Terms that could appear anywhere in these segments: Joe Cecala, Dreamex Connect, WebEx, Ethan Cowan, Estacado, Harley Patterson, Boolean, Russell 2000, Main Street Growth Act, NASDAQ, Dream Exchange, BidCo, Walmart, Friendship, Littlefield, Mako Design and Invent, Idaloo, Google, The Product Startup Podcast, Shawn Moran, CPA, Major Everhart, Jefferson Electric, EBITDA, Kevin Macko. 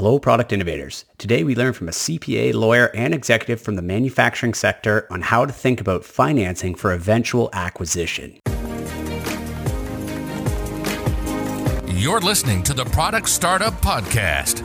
Hello, product innovators. Today we learn from a CPA, lawyer, and executive from the manufacturing sector on how to think about financing for eventual acquisition. You're listening to the Product Startup Podcast,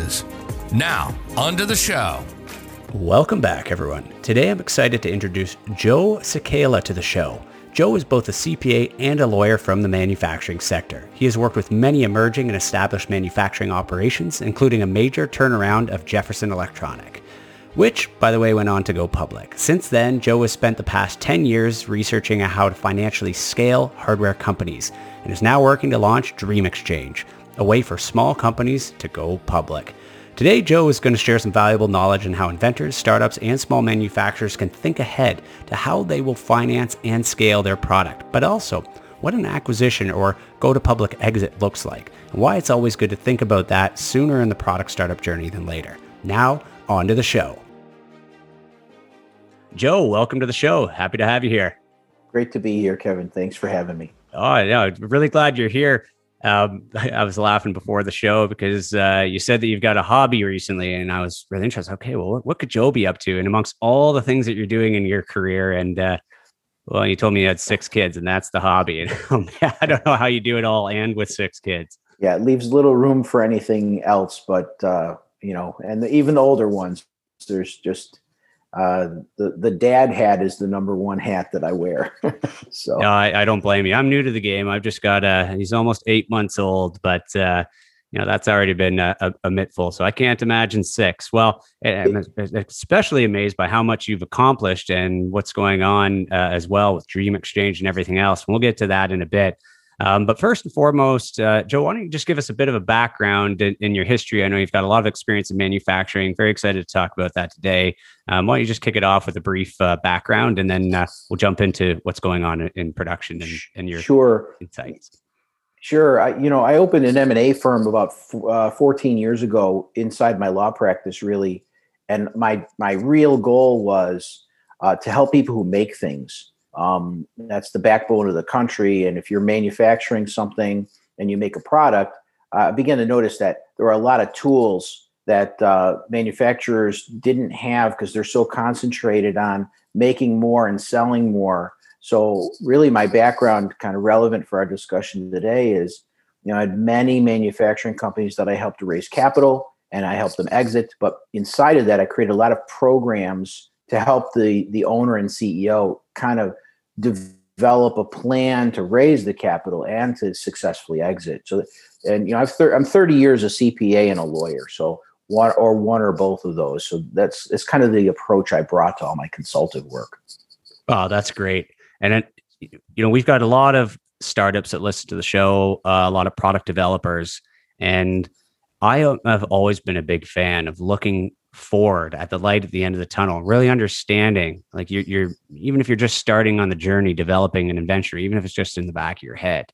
Now, onto the show. Welcome back, everyone. Today, I'm excited to introduce Joe Cecala to the show. Joe is both a CPA and a lawyer from the manufacturing sector. He has worked with many emerging and established manufacturing operations, including a major turnaround of Jefferson Electric, which, by the way, went on to go public. Since then, Joe has spent the past 10 years researching how to financially scale hardware companies and is now working to launch Dream Exchange, a way for small companies to go public. Today, Joe is going to share some valuable knowledge on how inventors, startups, and small manufacturers can think ahead to how they will finance and scale their product, but also what an acquisition or go-to-public exit looks like, and why it's always good to think about that sooner in the product startup journey than later. Now, on to the show. Joe, welcome to the show. Happy to have you here. Great to be here, Kevin. Thanks for having me. Oh, yeah, really glad you're here. I was laughing before the show because you said that you've got a hobby recently, and I was really interested. Okay, well, what could Joe be up to? And amongst all the things that you're doing in your career, and well, you told me you had 6 kids, and that's the hobby. And I don't know how you do it all and with 6 kids. Yeah, it leaves little room for anything else, but and even the older ones, there's just the dad hat is the number one hat that I wear. So no, I don't blame you. I'm new to the game. I've just got he's almost 8 months old, but that's already been a mittful. So I can't imagine 6. Well, I'm especially amazed by how much you've accomplished and what's going on as well with Dream Exchange and everything else. And we'll get to that in a bit. But first and foremost, Joe, why don't you just give us a bit of a background in your history? I know you've got a lot of experience in manufacturing. Very excited to talk about that today. Why don't you just kick it off with a brief background, and then we'll jump into what's going on in production and your insights. Sure. I opened an M&A firm about 14 years ago inside my law practice, really. And my real goal was to help people who make things. That's the backbone of the country. And if you're manufacturing something and you make a product, I began to notice that there are a lot of tools that manufacturers didn't have because they're so concentrated on making more and selling more. So really my background, kind of relevant for our discussion today, is, I had many manufacturing companies that I helped to raise capital and I helped them exit. But inside of that, I created a lot of programs to help the owner and CEO kind of develop a plan to raise the capital and to successfully exit. So, and I'm 30 years a CPA and a lawyer, so one or both of those. So it's kind of the approach I brought to all my consultative work. Oh, that's great. And then, we've got a lot of startups that listen to the show, a lot of product developers, and I have always been a big fan of looking forward at the light at the end of the tunnel, really understanding, like you're even if you're just starting on the journey, developing an invention, even if it's just in the back of your head,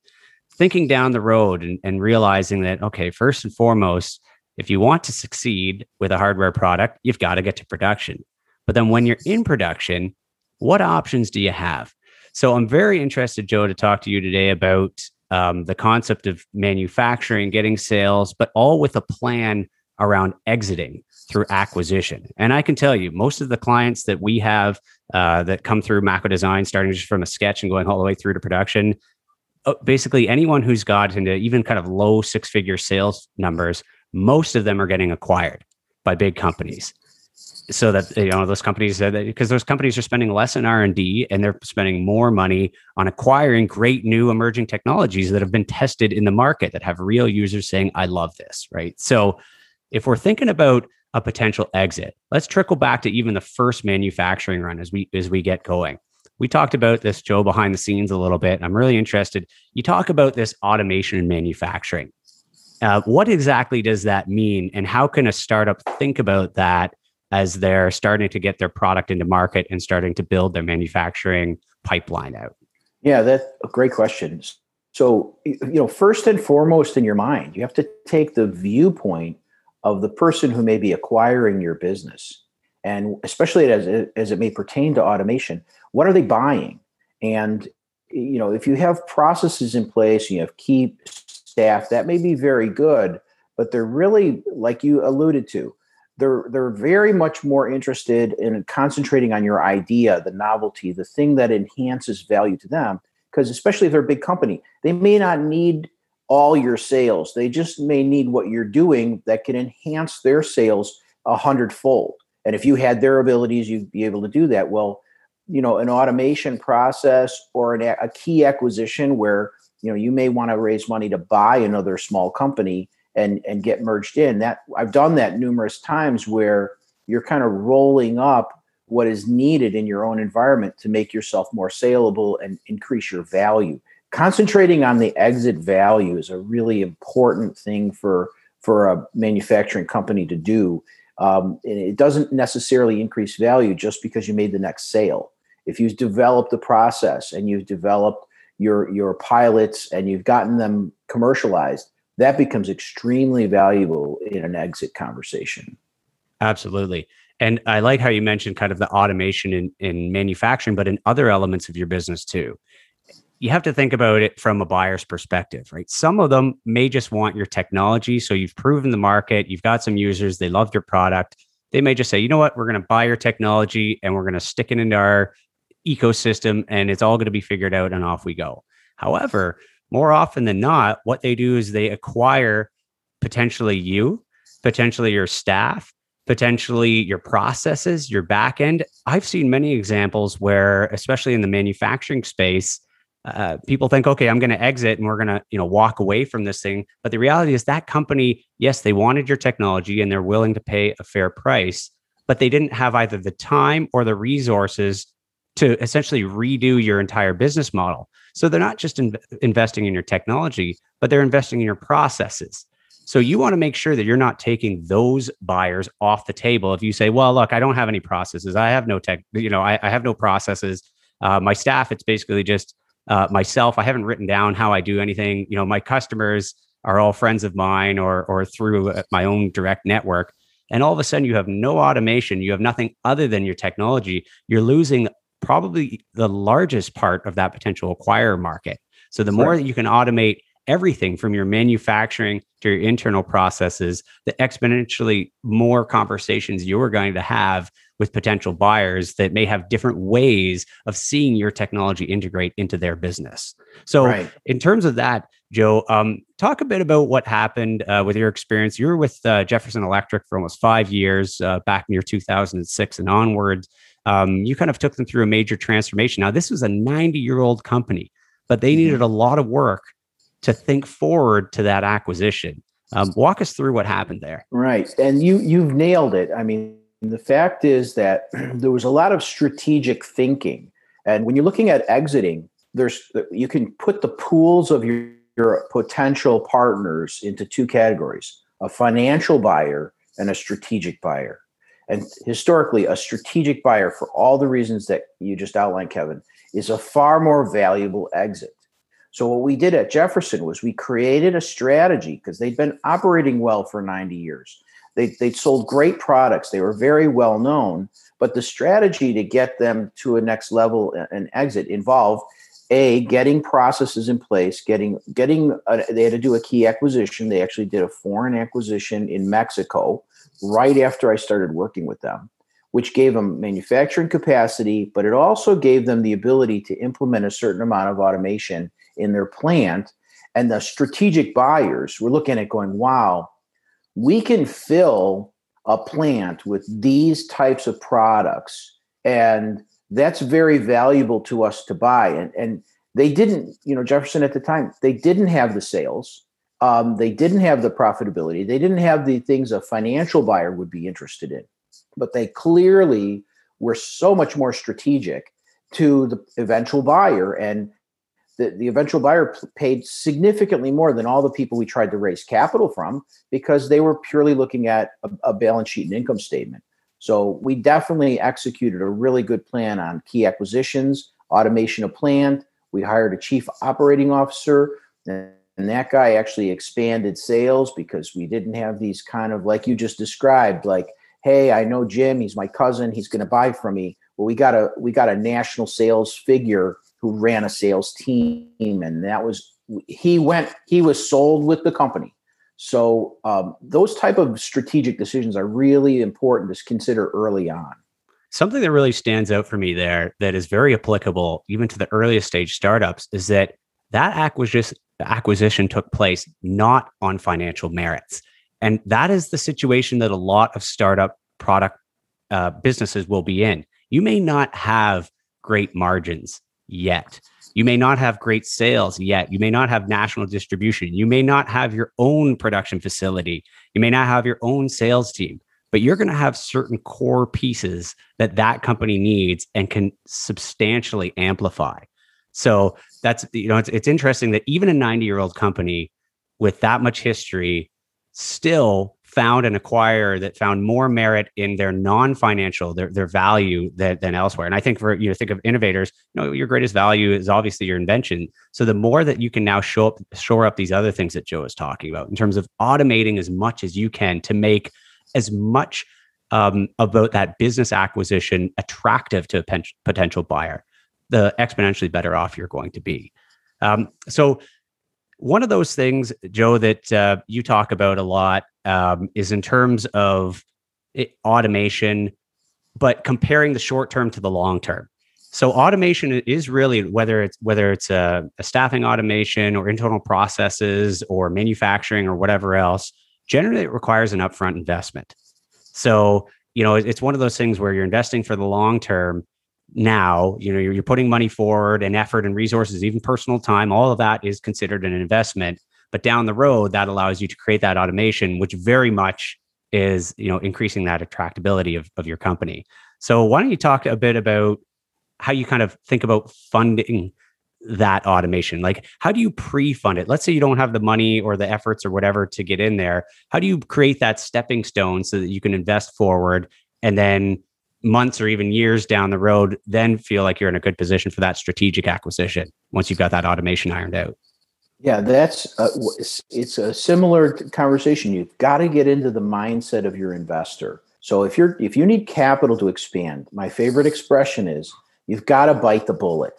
thinking down the road and realizing that, okay, first and foremost, if you want to succeed with a hardware product, you've got to get to production. But then when you're in production, what options do you have? So I'm very interested, Joe, to talk to you today about the concept of manufacturing, getting sales, but all with a plan around exiting through acquisition. And I can tell you, most of the clients that we have that come through Mako Design, starting just from a sketch and going all the way through to production, basically anyone who's got into even kind of low 6-figure sales numbers, most of them are getting acquired by big companies. So that, those companies, because those companies are spending less in R&D and they're spending more money on acquiring great new emerging technologies that have been tested in the market that have real users saying, I love this, right? So if we're thinking about a potential exit, let's trickle back to even the first manufacturing run as we get going. We talked about this, Joe, behind the scenes a little bit, and I'm really interested. You talk about this automation in manufacturing. What exactly does that mean? And how can a startup think about that as they're starting to get their product into market and starting to build their manufacturing pipeline out? Yeah, that's a great question. So, first and foremost in your mind, you have to take the viewpoint of the person who may be acquiring your business. And especially as it may pertain to automation, what are they buying? And, if you have processes in place, you have key staff, that may be very good, but they're really, like you alluded to, they're very much more interested in concentrating on your idea, the novelty, the thing that enhances value to them. Because especially if they're a big company, they may not need all your sales. They just may need what you're doing that can enhance their sales 100-fold. And if you had their abilities, you'd be able to do that. Well, an automation process or a key acquisition where, you may want to raise money to buy another small company and get merged in. That I've done that numerous times where you're kind of rolling up what is needed in your own environment to make yourself more saleable and increase your value. Concentrating on the exit value is a really important thing for a manufacturing company to do. And it doesn't necessarily increase value just because you made the next sale. If you've developed the process and you've developed your pilots and you've gotten them commercialized, that becomes extremely valuable in an exit conversation. Absolutely. And I like how you mentioned kind of the automation in manufacturing, but in other elements of your business too. You have to think about it from a buyer's perspective, right? Some of them may just want your technology. So you've proven the market, you've got some users, they love your product. They may just say, you know what, we're going to buy your technology and we're going to stick it into our ecosystem and it's all going to be figured out and off we go. However, more often than not, what they do is they acquire potentially you, potentially your staff, potentially your processes, your back end. I've seen many examples where, especially in the manufacturing space, people think, okay, I'm going to exit and we're going to, walk away from this thing. But the reality is that company, yes, they wanted your technology and they're willing to pay a fair price, but they didn't have either the time or the resources to essentially redo your entire business model. So they're not just investing in your technology, but they're investing in your processes. So you want to make sure that you're not taking those buyers off the table. If you say, well, look, I don't have any processes. I have no tech, I have no processes. My staff, it's basically just myself. I haven't written down how I do anything. My customers are all friends of mine or through my own direct network. And all of a sudden you have no automation. You have nothing other than your technology. You're losing probably the largest part of that potential acquirer market. So the more that you can automate everything from your manufacturing to your internal processes, the exponentially more conversations you're going to have with potential buyers that may have different ways of seeing your technology integrate into their business. So in terms of that, Joe, talk a bit about what happened with your experience. You were with Jefferson Electric for almost 5 years back near 2006 and onwards. You kind of took them through a major transformation. Now, this was a 90-year-old company, but they needed a lot of work to think forward to that acquisition. Walk us through what happened there. Right. And you've nailed it. I mean, the fact is that there was a lot of strategic thinking. And when you're looking at exiting, you can put the pools of your potential partners into two categories, a financial buyer and a strategic buyer. And historically, a strategic buyer, for all the reasons that you just outlined, Kevin, is a far more valuable exit. So what we did at Jefferson was we created a strategy because they'd been operating well for 90 years. They'd sold great products. They were very well known, but the strategy to get them to a next level and exit involved, getting processes in place, they had to do a key acquisition. They actually did a foreign acquisition in Mexico right after I started working with them, which gave them manufacturing capacity, but it also gave them the ability to implement a certain amount of automation in their plant. And the strategic buyers were looking at going, wow, we can fill a plant with these types of products. And that's very valuable to us to buy. And they didn't, Jefferson at the time, they didn't have the sales. They didn't have the profitability. They didn't have the things a financial buyer would be interested in, but they clearly were so much more strategic to the eventual buyer. And the eventual buyer paid significantly more than all the people we tried to raise capital from, because they were purely looking at a balance sheet and income statement. So we definitely executed a really good plan on key acquisitions, automation of plant. We hired a chief operating officer, and that guy actually expanded sales, because we didn't have these kind of, like you just described, like, hey, I know Jim, he's my cousin, he's going to buy from me. Well, we got a national sales figure who ran a sales team, and that was, he was sold with the company. So those type of strategic decisions are really important to consider early on. Something that really stands out for me there that is very applicable even to the earliest stage startups is that acquisition took place not on financial merits. And that is the situation that a lot of startup product businesses will be in. You may not have great margins yet. You may not have great sales yet. You may not have national distribution. You may not have your own production facility. You may not have your own sales team, but you're going to have certain core pieces that company needs and can substantially amplify. So that's, it's interesting that even a 90-year-old company with that much history still found an acquirer that found more merit in their non-financial, their value than elsewhere. And I think think of innovators, your greatest value is obviously your invention. So the more that you can now shore up these other things that Joe is talking about in terms of automating as much as you can to make as much about that business acquisition attractive to a potential buyer, the exponentially better off you're going to be. So one of those things, Joe, that you talk about a lot is in terms of automation, but comparing the short term to the long term. So automation is really, whether it's a staffing automation or internal processes or manufacturing or whatever else, generally it requires an upfront investment. So, it's one of those things where you're investing for the long term. Now, you're putting money forward and effort and resources, even personal time, all of that is considered an investment. But down the road, that allows you to create that automation, which very much is, increasing that attractability of your company. So why don't you talk a bit about how you kind of think about funding that automation? Like, how do you pre-fund it? Let's say you don't have the money or the efforts or whatever to get in there. How do you create that stepping stone so that you can invest forward and then months or even years down the road, then feel like you're in a good position for that strategic acquisition once you've got that automation ironed out? Yeah, it's a similar conversation. You've got to get into the mindset of your investor. So if you need capital to expand, my favorite expression is you've got to bite the bullet.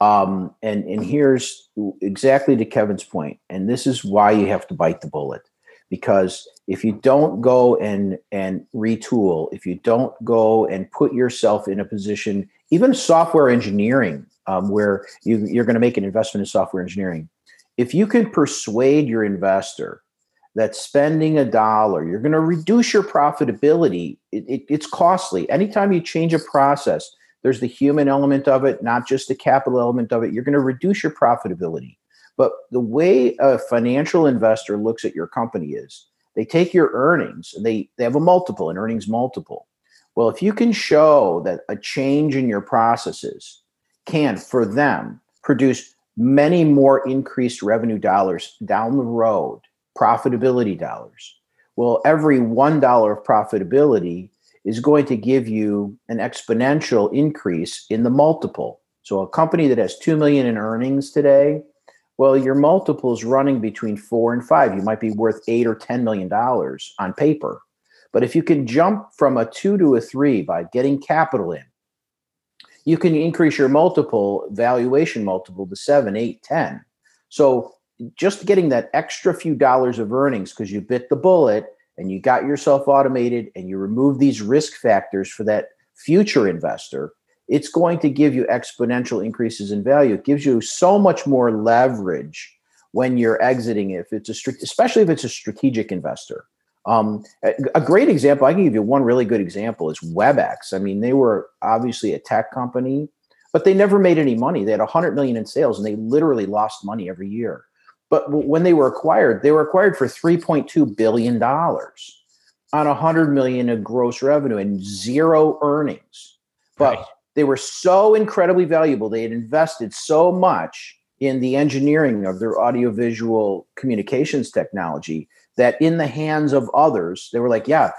And here's exactly to Kevin's point, and this is why you have to bite the bullet. Because if you don't go and retool, if you don't go and put yourself in a position, even software engineering, where you're going to make an investment in software engineering, if you can persuade your investor that spending $1, you're going to reduce your profitability, it's costly. Anytime you change a process, there's the human element of it, not just the capital element of it. You're going to reduce your profitability. But the way a financial investor looks at your company is they take your earnings and they have a multiple, an earnings multiple. Well, if you can show that a change in your processes can, for them, produce many more increased revenue dollars down the road, profitability dollars. Well, every $1 of profitability is going to give you an exponential increase in the multiple. So a company that has $2 million in earnings today, well, your multiple is running between 4 and 5. You might be worth $8 or $10 million on paper, but if you can jump from a 2 to a 3 by getting capital in, you can increase your multiple valuation multiple to 7, 8, 10. So just getting that extra few dollars of earnings because you bit the bullet and you got yourself automated and you remove these risk factors for that future investor, it's going to give you exponential increases in value. It gives you so much more leverage when you're exiting, especially if it's a strategic investor. A great example, I can give you one really good example, is WebEx. I mean, they were obviously a tech company, but they never made any money. They had $100 million in sales and they literally lost money every year. But when they were acquired for $3.2 billion on $100 million of gross revenue and zero earnings. But right. They were so incredibly valuable. They had invested so much in the engineering of their audiovisual communications technology that in the hands of others, they were like, yeah,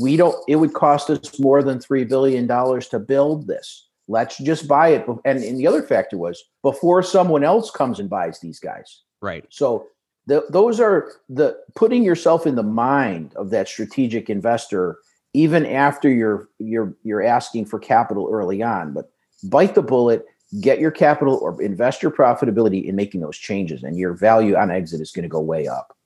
we don't, it would cost us more than $3 billion to build this. Let's just buy it. And the other factor was before someone else comes and buys these guys. Right. So those are the putting yourself in the mind of that strategic investor, even after you're asking for capital early on, but bite the bullet, get your capital or investor profitability in making those changes, and your value on exit is going to go way up.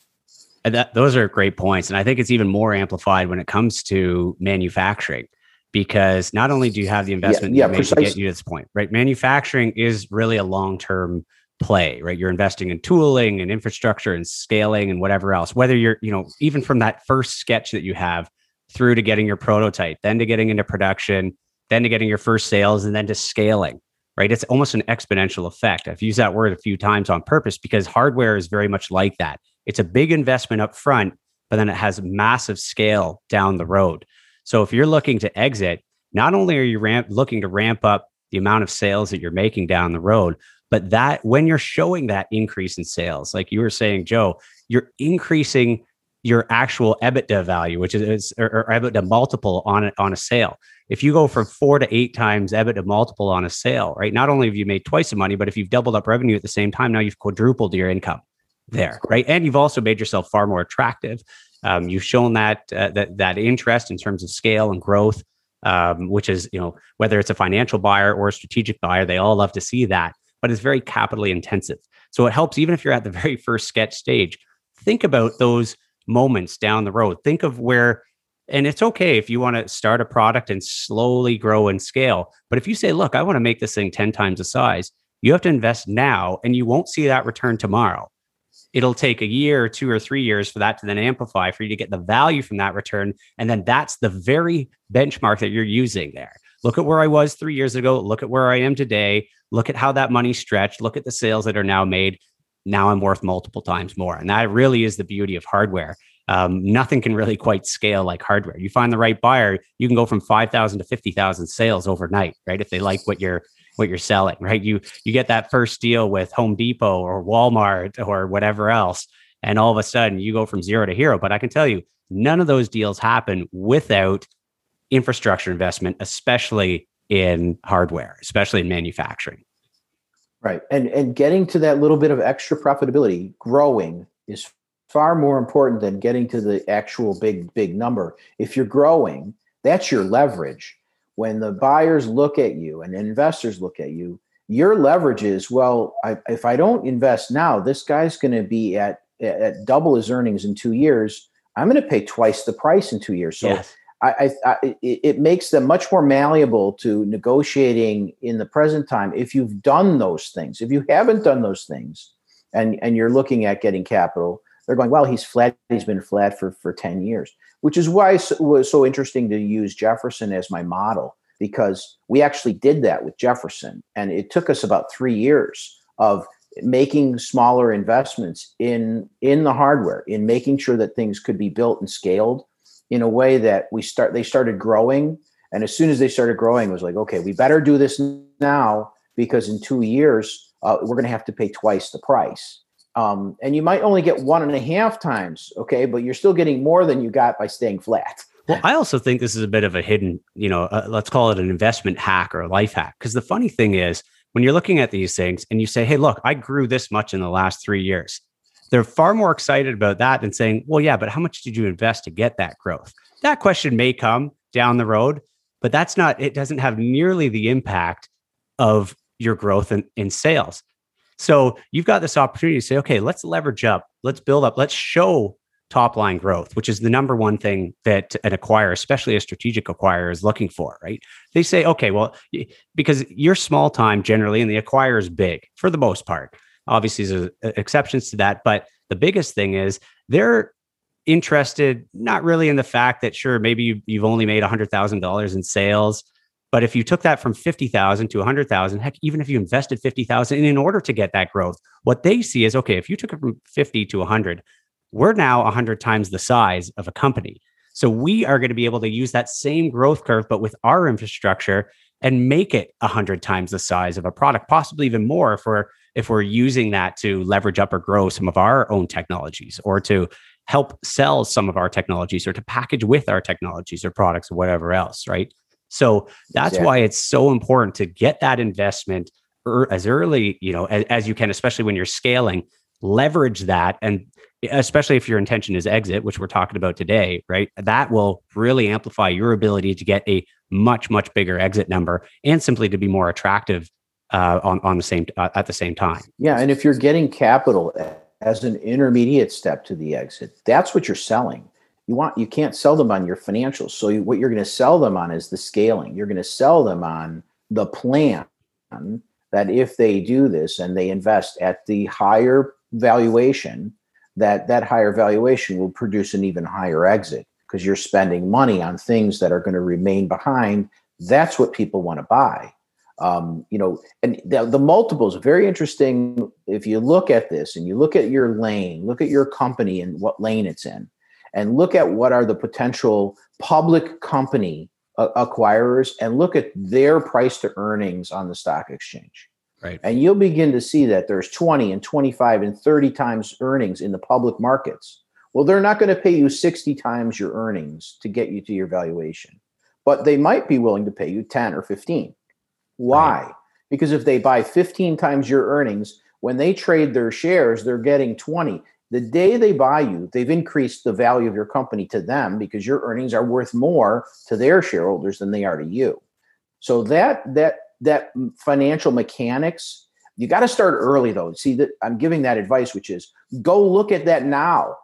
And those are great points. And I think it's even more amplified when it comes to manufacturing, because not only do you have the investment to get you to this point, right? Manufacturing is really a long-term play, right? You're investing in tooling and infrastructure and scaling and whatever else, whether you're, you know, even from that first sketch that you have through to getting your prototype, then to getting into production, then to getting your first sales, and then to scaling, right? It's almost an exponential effect. I've used that word a few times on purpose because hardware is very much like that. It's a big investment up front, but then it has massive scale down the road. So if you're looking to exit, not only are you looking to ramp up the amount of sales that you're making down the road, but that when you're showing that increase in sales, like you were saying, Joe, you're increasing your actual EBITDA value, which is or EBITDA multiple on a sale. If you go from 4 to 8 times EBITDA multiple on a sale, right? Not only have you made twice the money, but if you've doubled up revenue at the same time, now you've quadrupled your income there, right? And you've also made yourself far more attractive. You've shown that interest in terms of scale and growth, which is, you know, whether it's a financial buyer or a strategic buyer, they all love to see that, but it's very capitally intensive. So it helps even if you're at the very first sketch stage, think about those moments down the road. Think of where, and it's okay if you want to start a product and slowly grow and scale. But if you say, look, I want to make this thing 10 times the size, you have to invest now and you won't see that return tomorrow. It'll take a year or 2 or 3 years for that to then amplify for you to get the value from that return. And then that's the very benchmark that you're using there. Look at where I was 3 years ago. Look at where I am today. Look at how that money stretched. Look at the sales that are now made. Now I'm worth multiple times more. And that really is the beauty of hardware. Nothing can really quite scale like hardware. You find the right buyer, you can go from 5,000 to 50,000 sales overnight, right? If they like what you're selling, right? You get that first deal with Home Depot or Walmart or whatever else, and all of a sudden you go from zero to hero. But I can tell you, none of those deals happen without infrastructure investment, especially in hardware, especially in manufacturing. Right. And getting to that little bit of extra profitability, growing is far more important than getting to the actual big number. If you're growing, that's your leverage. When the buyers look at you and investors look at you, your leverage is, well, if I don't invest now, this guy's going to be at double his earnings in 2 years. I'm going to pay twice the price in 2 years. So yes. It makes them much more malleable to negotiating in the present time if you've done those things. If you haven't done those things and you're looking at getting capital, they're going, well, he's flat. He's been flat for 10 years, which is why it was so interesting to use Jefferson as my model, because we actually did that with Jefferson. And it took us about 3 years of making smaller investments in the hardware, in making sure that things could be built and scaled in a way that they started growing. And as soon as they started growing, it was like, okay, we better do this now, because in 2 years, we're going to have to pay twice the price. And you might only get 1.5 times, okay, but you're still getting more than you got by staying flat. Well, I also think this is a bit of a hidden, you know, let's call it an investment hack or a life hack. Because the funny thing is, when you're looking at these things and you say, hey, look, I grew this much in the last 3 years, they're far more excited about that than saying, well, yeah, but how much did you invest to get that growth? That question may come down the road, but it doesn't have nearly the impact of your growth in sales. So you've got this opportunity to say, okay, let's leverage up, let's build up, let's show top line growth, which is the number one thing that an acquirer, especially a strategic acquirer, is looking for, right? They say, okay, well, because you're small time generally, and the acquirer is big for the most part. Obviously, there's exceptions to that. But the biggest thing is they're interested not really in the fact that, sure, maybe you've only made $100,000 in sales. But if you took that from 50,000 to 100,000, heck, even if you invested 50,000 in order to get that growth, what they see is, okay, if you took it from 50 to 100, we're now 100 times the size of a company. So we are going to be able to use that same growth curve, but with our infrastructure, and make it 100 times the size of a product, possibly even more for if we're using that to leverage up or grow some of our own technologies, or to help sell some of our technologies, or to package with our technologies or products or whatever else, right? So that's why it's so important to get that investment as early, you know, as you can, especially when you're scaling, leverage that. And especially if your intention is exit, which we're talking about today, right? That will really amplify your ability to get a much, much bigger exit number, and simply to be more attractive at the same time. Yeah. And if you're getting capital as an intermediate step to the exit, that's what you're selling. You can't sell them on your financials. So what you're going to sell them on is the scaling. You're going to sell them on the plan that if they do this and they invest at the higher valuation, that higher valuation will produce an even higher exit, because you're spending money on things that are going to remain behind. That's what people want to buy. And the multiple is very interesting. If you look at this and you look at your lane, look at your company and what lane it's in, and look at what are the potential public company acquirers, and look at their price to earnings on the stock exchange. Right. And you'll begin to see that there's 20 and 25 and 30 times earnings in the public markets. Well, they're not going to pay you 60 times your earnings to get you to your valuation, but they might be willing to pay you 10 or 15. Why? Right. Because if they buy 15 times your earnings, when they trade their shares, they're getting 20. The day they buy you, they've increased the value of your company to them, because your earnings are worth more to their shareholders than they are to you. So that financial mechanics, you got to start early, though. See, that I'm giving that advice, which is go look at that now.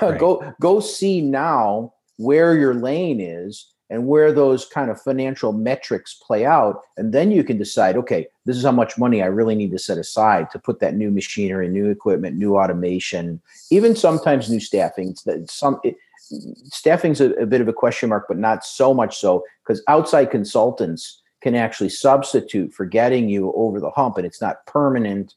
Right. Go see now where your lane is and where those kind of financial metrics play out. And then you can decide, okay, this is how much money I really need to set aside to put that new machinery, new equipment, new automation, even sometimes new staffing. Staffing's a bit of a question mark, but not so much so, because outside consultants can actually substitute for getting you over the hump, and it's not permanent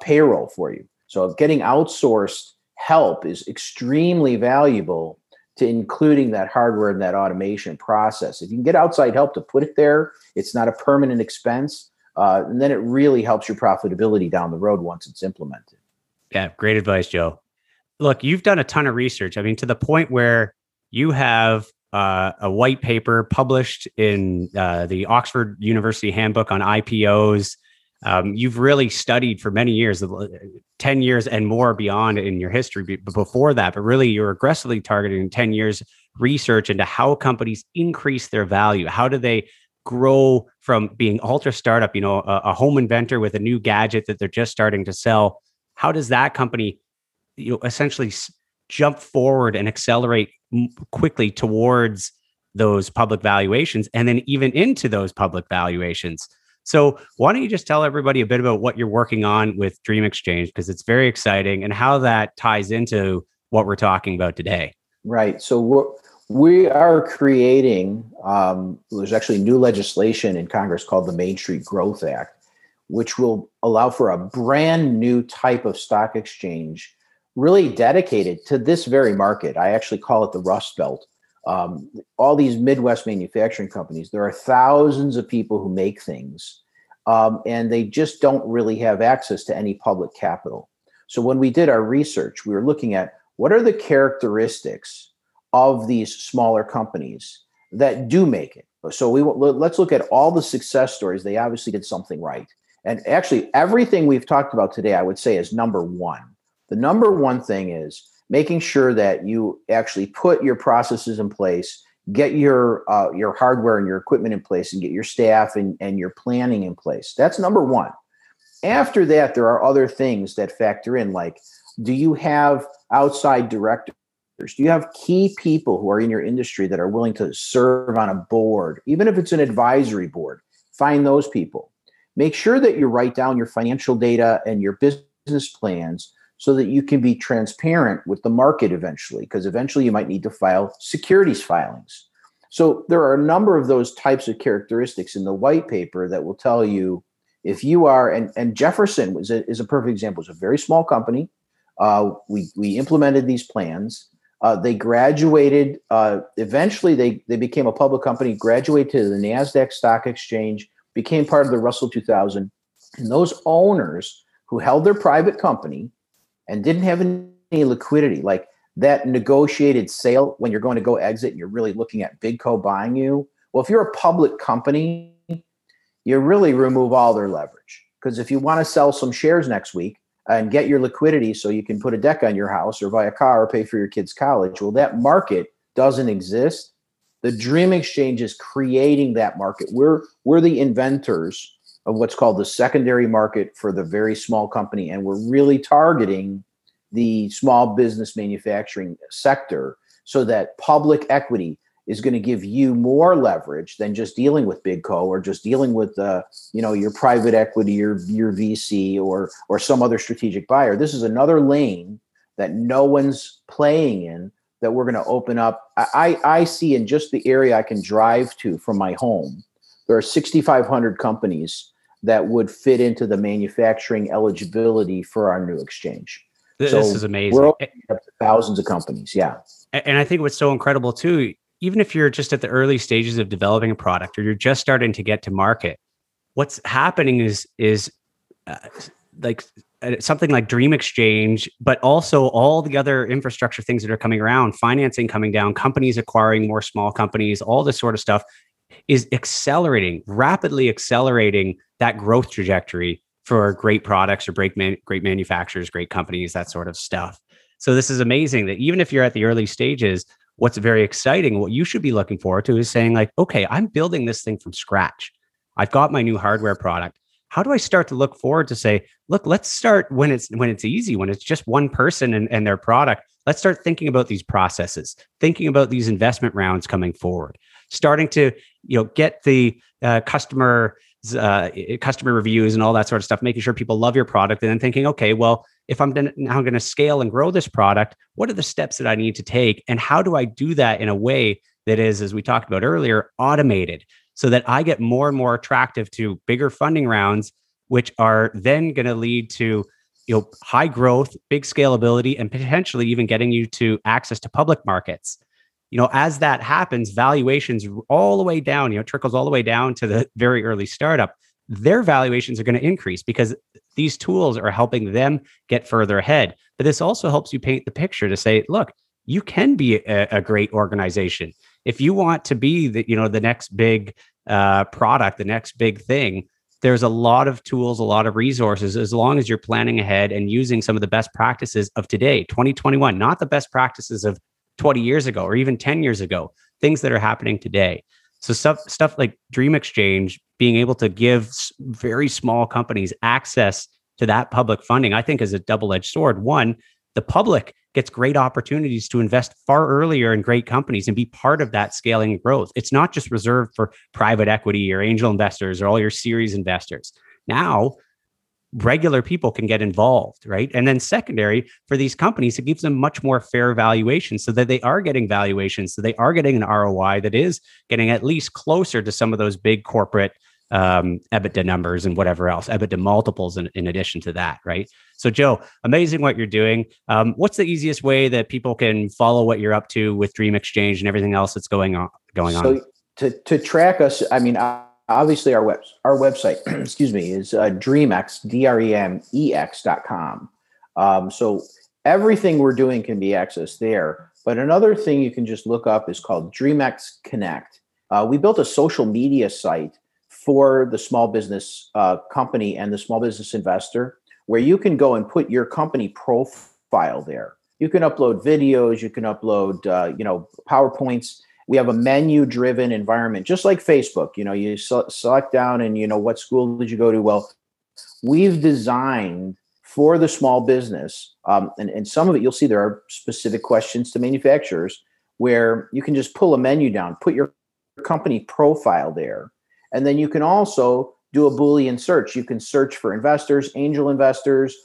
payroll for you. So getting outsourced help is extremely valuable to including that hardware and that automation process. If you can get outside help to put it there, it's not a permanent expense. And then it really helps your profitability down the road once it's implemented. Yeah, great advice, Joe. Look, you've done a ton of research. I mean, to the point where you have a white paper published in the Oxford University Handbook on IPOs. You've really studied for many years, 10 years and more beyond in your history, but before that, but really you're aggressively targeting 10 years research into how companies increase their value. How do they grow from being ultra startup, you know, a home inventor with a new gadget that they're just starting to sell? How does that company, you know, essentially jump forward and accelerate quickly towards those public valuations, and then even into those public valuations? So why don't you just tell everybody a bit about what you're working on with Dream Exchange, because it's very exciting, and how that ties into what we're talking about today. Right. So we are creating, there's actually new legislation in Congress called the Main Street Growth Act, which will allow for a brand new type of stock exchange really dedicated to this very market. I actually call it the Rust Belt. All these Midwest manufacturing companies, there are thousands of people who make things, and they just don't really have access to any public capital. So when we did our research, we were looking at what are the characteristics of these smaller companies that do make it. So let's look at all the success stories. They obviously did something right. And actually, everything we've talked about today, I would say, is number one. The number one thing is making sure that you actually put your processes in place, get your hardware and your equipment in place, and get your staff and your planning in place. That's number one. After that, there are other things that factor in, like, do you have outside directors? Do you have key people who are in your industry that are willing to serve on a board, even if it's an advisory board? Find those people. Make sure that you write down your financial data and your business plans, so that you can be transparent with the market eventually, because eventually you might need to file securities filings. So there are a number of those types of characteristics in the white paper that will tell you if you are, and Jefferson is a perfect example. It's a very small company. We implemented these plans. They graduated. Eventually they became a public company, graduated to the NASDAQ stock exchange, became part of the Russell 2000. And those owners who held their private company and didn't have any liquidity, like that negotiated sale when you're going to go exit and you're really looking at BidCo buying you. Well, if you're a public company, you really remove all their leverage, because if you want to sell some shares next week and get your liquidity so you can put a deck on your house or buy a car or pay for your kids' college, well, that market doesn't exist. The Dream Exchange is creating that market. We're the inventors of what's called the secondary market for the very small company, and we're really targeting the small business manufacturing sector so that public equity is going to give you more leverage than just dealing with BidCo or just dealing with your private equity or your VC or some other strategic buyer. This is another lane that no one's playing in that we're going to open up. I see in just the area I can drive to from my home, there are 6,500 companies that would fit into the manufacturing eligibility for our new exchange. This is amazing. We're opening up to thousands of companies. Yeah. And I think what's so incredible too, even if you're just at the early stages of developing a product or you're just starting to get to market, what's happening is like something like Dream Exchange, but also all the other infrastructure things that are coming around, financing coming down, companies acquiring more small companies, all this sort of stuff is rapidly accelerating that growth trajectory for great products or great manufacturers, great companies, that sort of stuff. So this is amazing that even if you're at the early stages, what's very exciting, what you should be looking forward to is saying like, okay, I'm building this thing from scratch. I've got my new hardware product. How do I start to look forward to say, look, let's start when it's easy, when it's just one person and their product, let's start thinking about these processes, thinking about these investment rounds coming forward, starting to, get the customer reviews and all that sort of stuff, making sure people love your product, and then thinking, okay, well, if I'm now going to scale and grow this product, what are the steps that I need to take? And how do I do that in a way that is, as we talked about earlier, automated so that I get more and more attractive to bigger funding rounds, which are then going to lead to high growth, big scalability, and potentially even getting you to access to public markets. As that happens, valuations all the way down, trickles all the way down to the very early startup, their valuations are going to increase because these tools are helping them get further ahead. But this also helps you paint the picture to say, look, you can be a great organization. If you want to be the next big product, the next big thing, there's a lot of tools, a lot of resources, as long as you're planning ahead and using some of the best practices of today, 2021, not the best practices of 20 years ago or even 10 years ago, things that are happening today. So stuff like Dream Exchange, being able to give very small companies access to that public funding, I think is a double-edged sword. One, the public gets great opportunities to invest far earlier in great companies and be part of that scaling growth. It's not just reserved for private equity or angel investors or all your series investors. Now, regular people can get involved, right? And then secondary, for these companies, it gives them much more fair valuation so that they are getting valuations. So they are getting an ROI that is getting at least closer to some of those big corporate EBITDA numbers and whatever else, EBITDA multiples in addition to that, right? So Joe, amazing what you're doing. What's the easiest way that people can follow what you're up to with Dream Exchange and everything else that's going on? So to track us, obviously, our website, is Dreamex, DREMEX.com. So everything we're doing can be accessed there. But another thing you can just look up is called Dreamex Connect. We built a social media site for the small business company and the small business investor, where you can go and put your company profile there. You can upload videos, you can upload PowerPoints. We have a menu-driven environment, just like Facebook. You select down and what school did you go to? Well, we've designed for the small business, and some of it you'll see there are specific questions to manufacturers where you can just pull a menu down, put your company profile there, and then you can also do a Boolean search. You can search for investors, angel investors,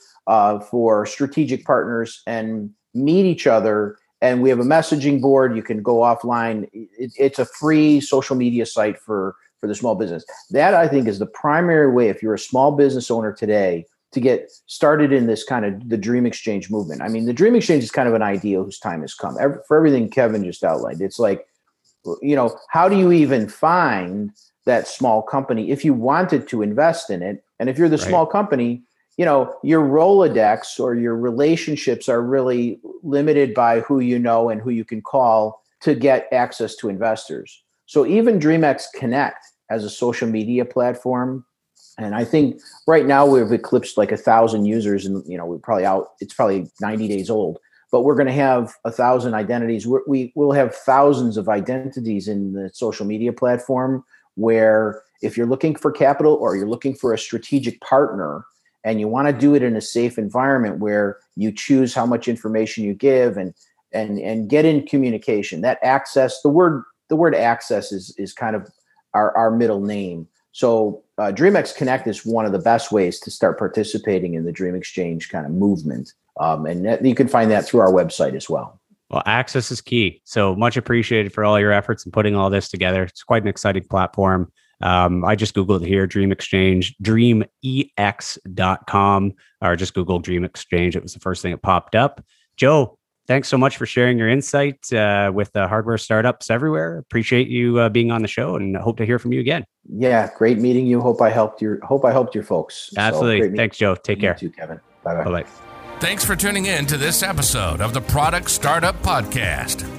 for strategic partners, and meet each other. And we have a messaging board. You can go offline. It's a free social media site for the small business. That, I think, is the primary way, if you're a small business owner today, to get started in this kind of the Dream Exchange movement. I mean, the Dream Exchange is kind of an idea whose time has come. For everything Kevin just outlined, it's like, how do you even find that small company if you wanted to invest in it? And if you're the right small company, you know, your Rolodex or your relationships are really limited by who you know and who you can call to get access to investors. So even Dreamex Connect as a social media platform, and I think right now we've eclipsed like 1,000 users, and you know we're probably out. It's probably 90 days old, but we're going to have 1,000 identities. We will have thousands of identities in the social media platform. Where if you're looking for capital or you're looking for a strategic partner, and you want to do it in a safe environment where you choose how much information you give and get in communication. That access, the word access is kind of our middle name. So Dreamex Connect is one of the best ways to start participating in the Dream Exchange kind of movement. And you can find that through our website as well. Well, access is key. So much appreciated for all your efforts in putting all this together. It's quite an exciting platform. I just Googled it here, Dream Exchange, dreamex.com, or just Google Dream Exchange. It was the first thing that popped up. Joe, thanks so much for sharing your insight with the hardware startups everywhere. Appreciate you being on the show, and hope to hear from you again. Yeah, great meeting you. Hope I helped your folks. Absolutely. So, thanks, Joe. Take care. You too, Kevin. Bye-bye. Thanks for tuning in to this episode of the Product Startup Podcast,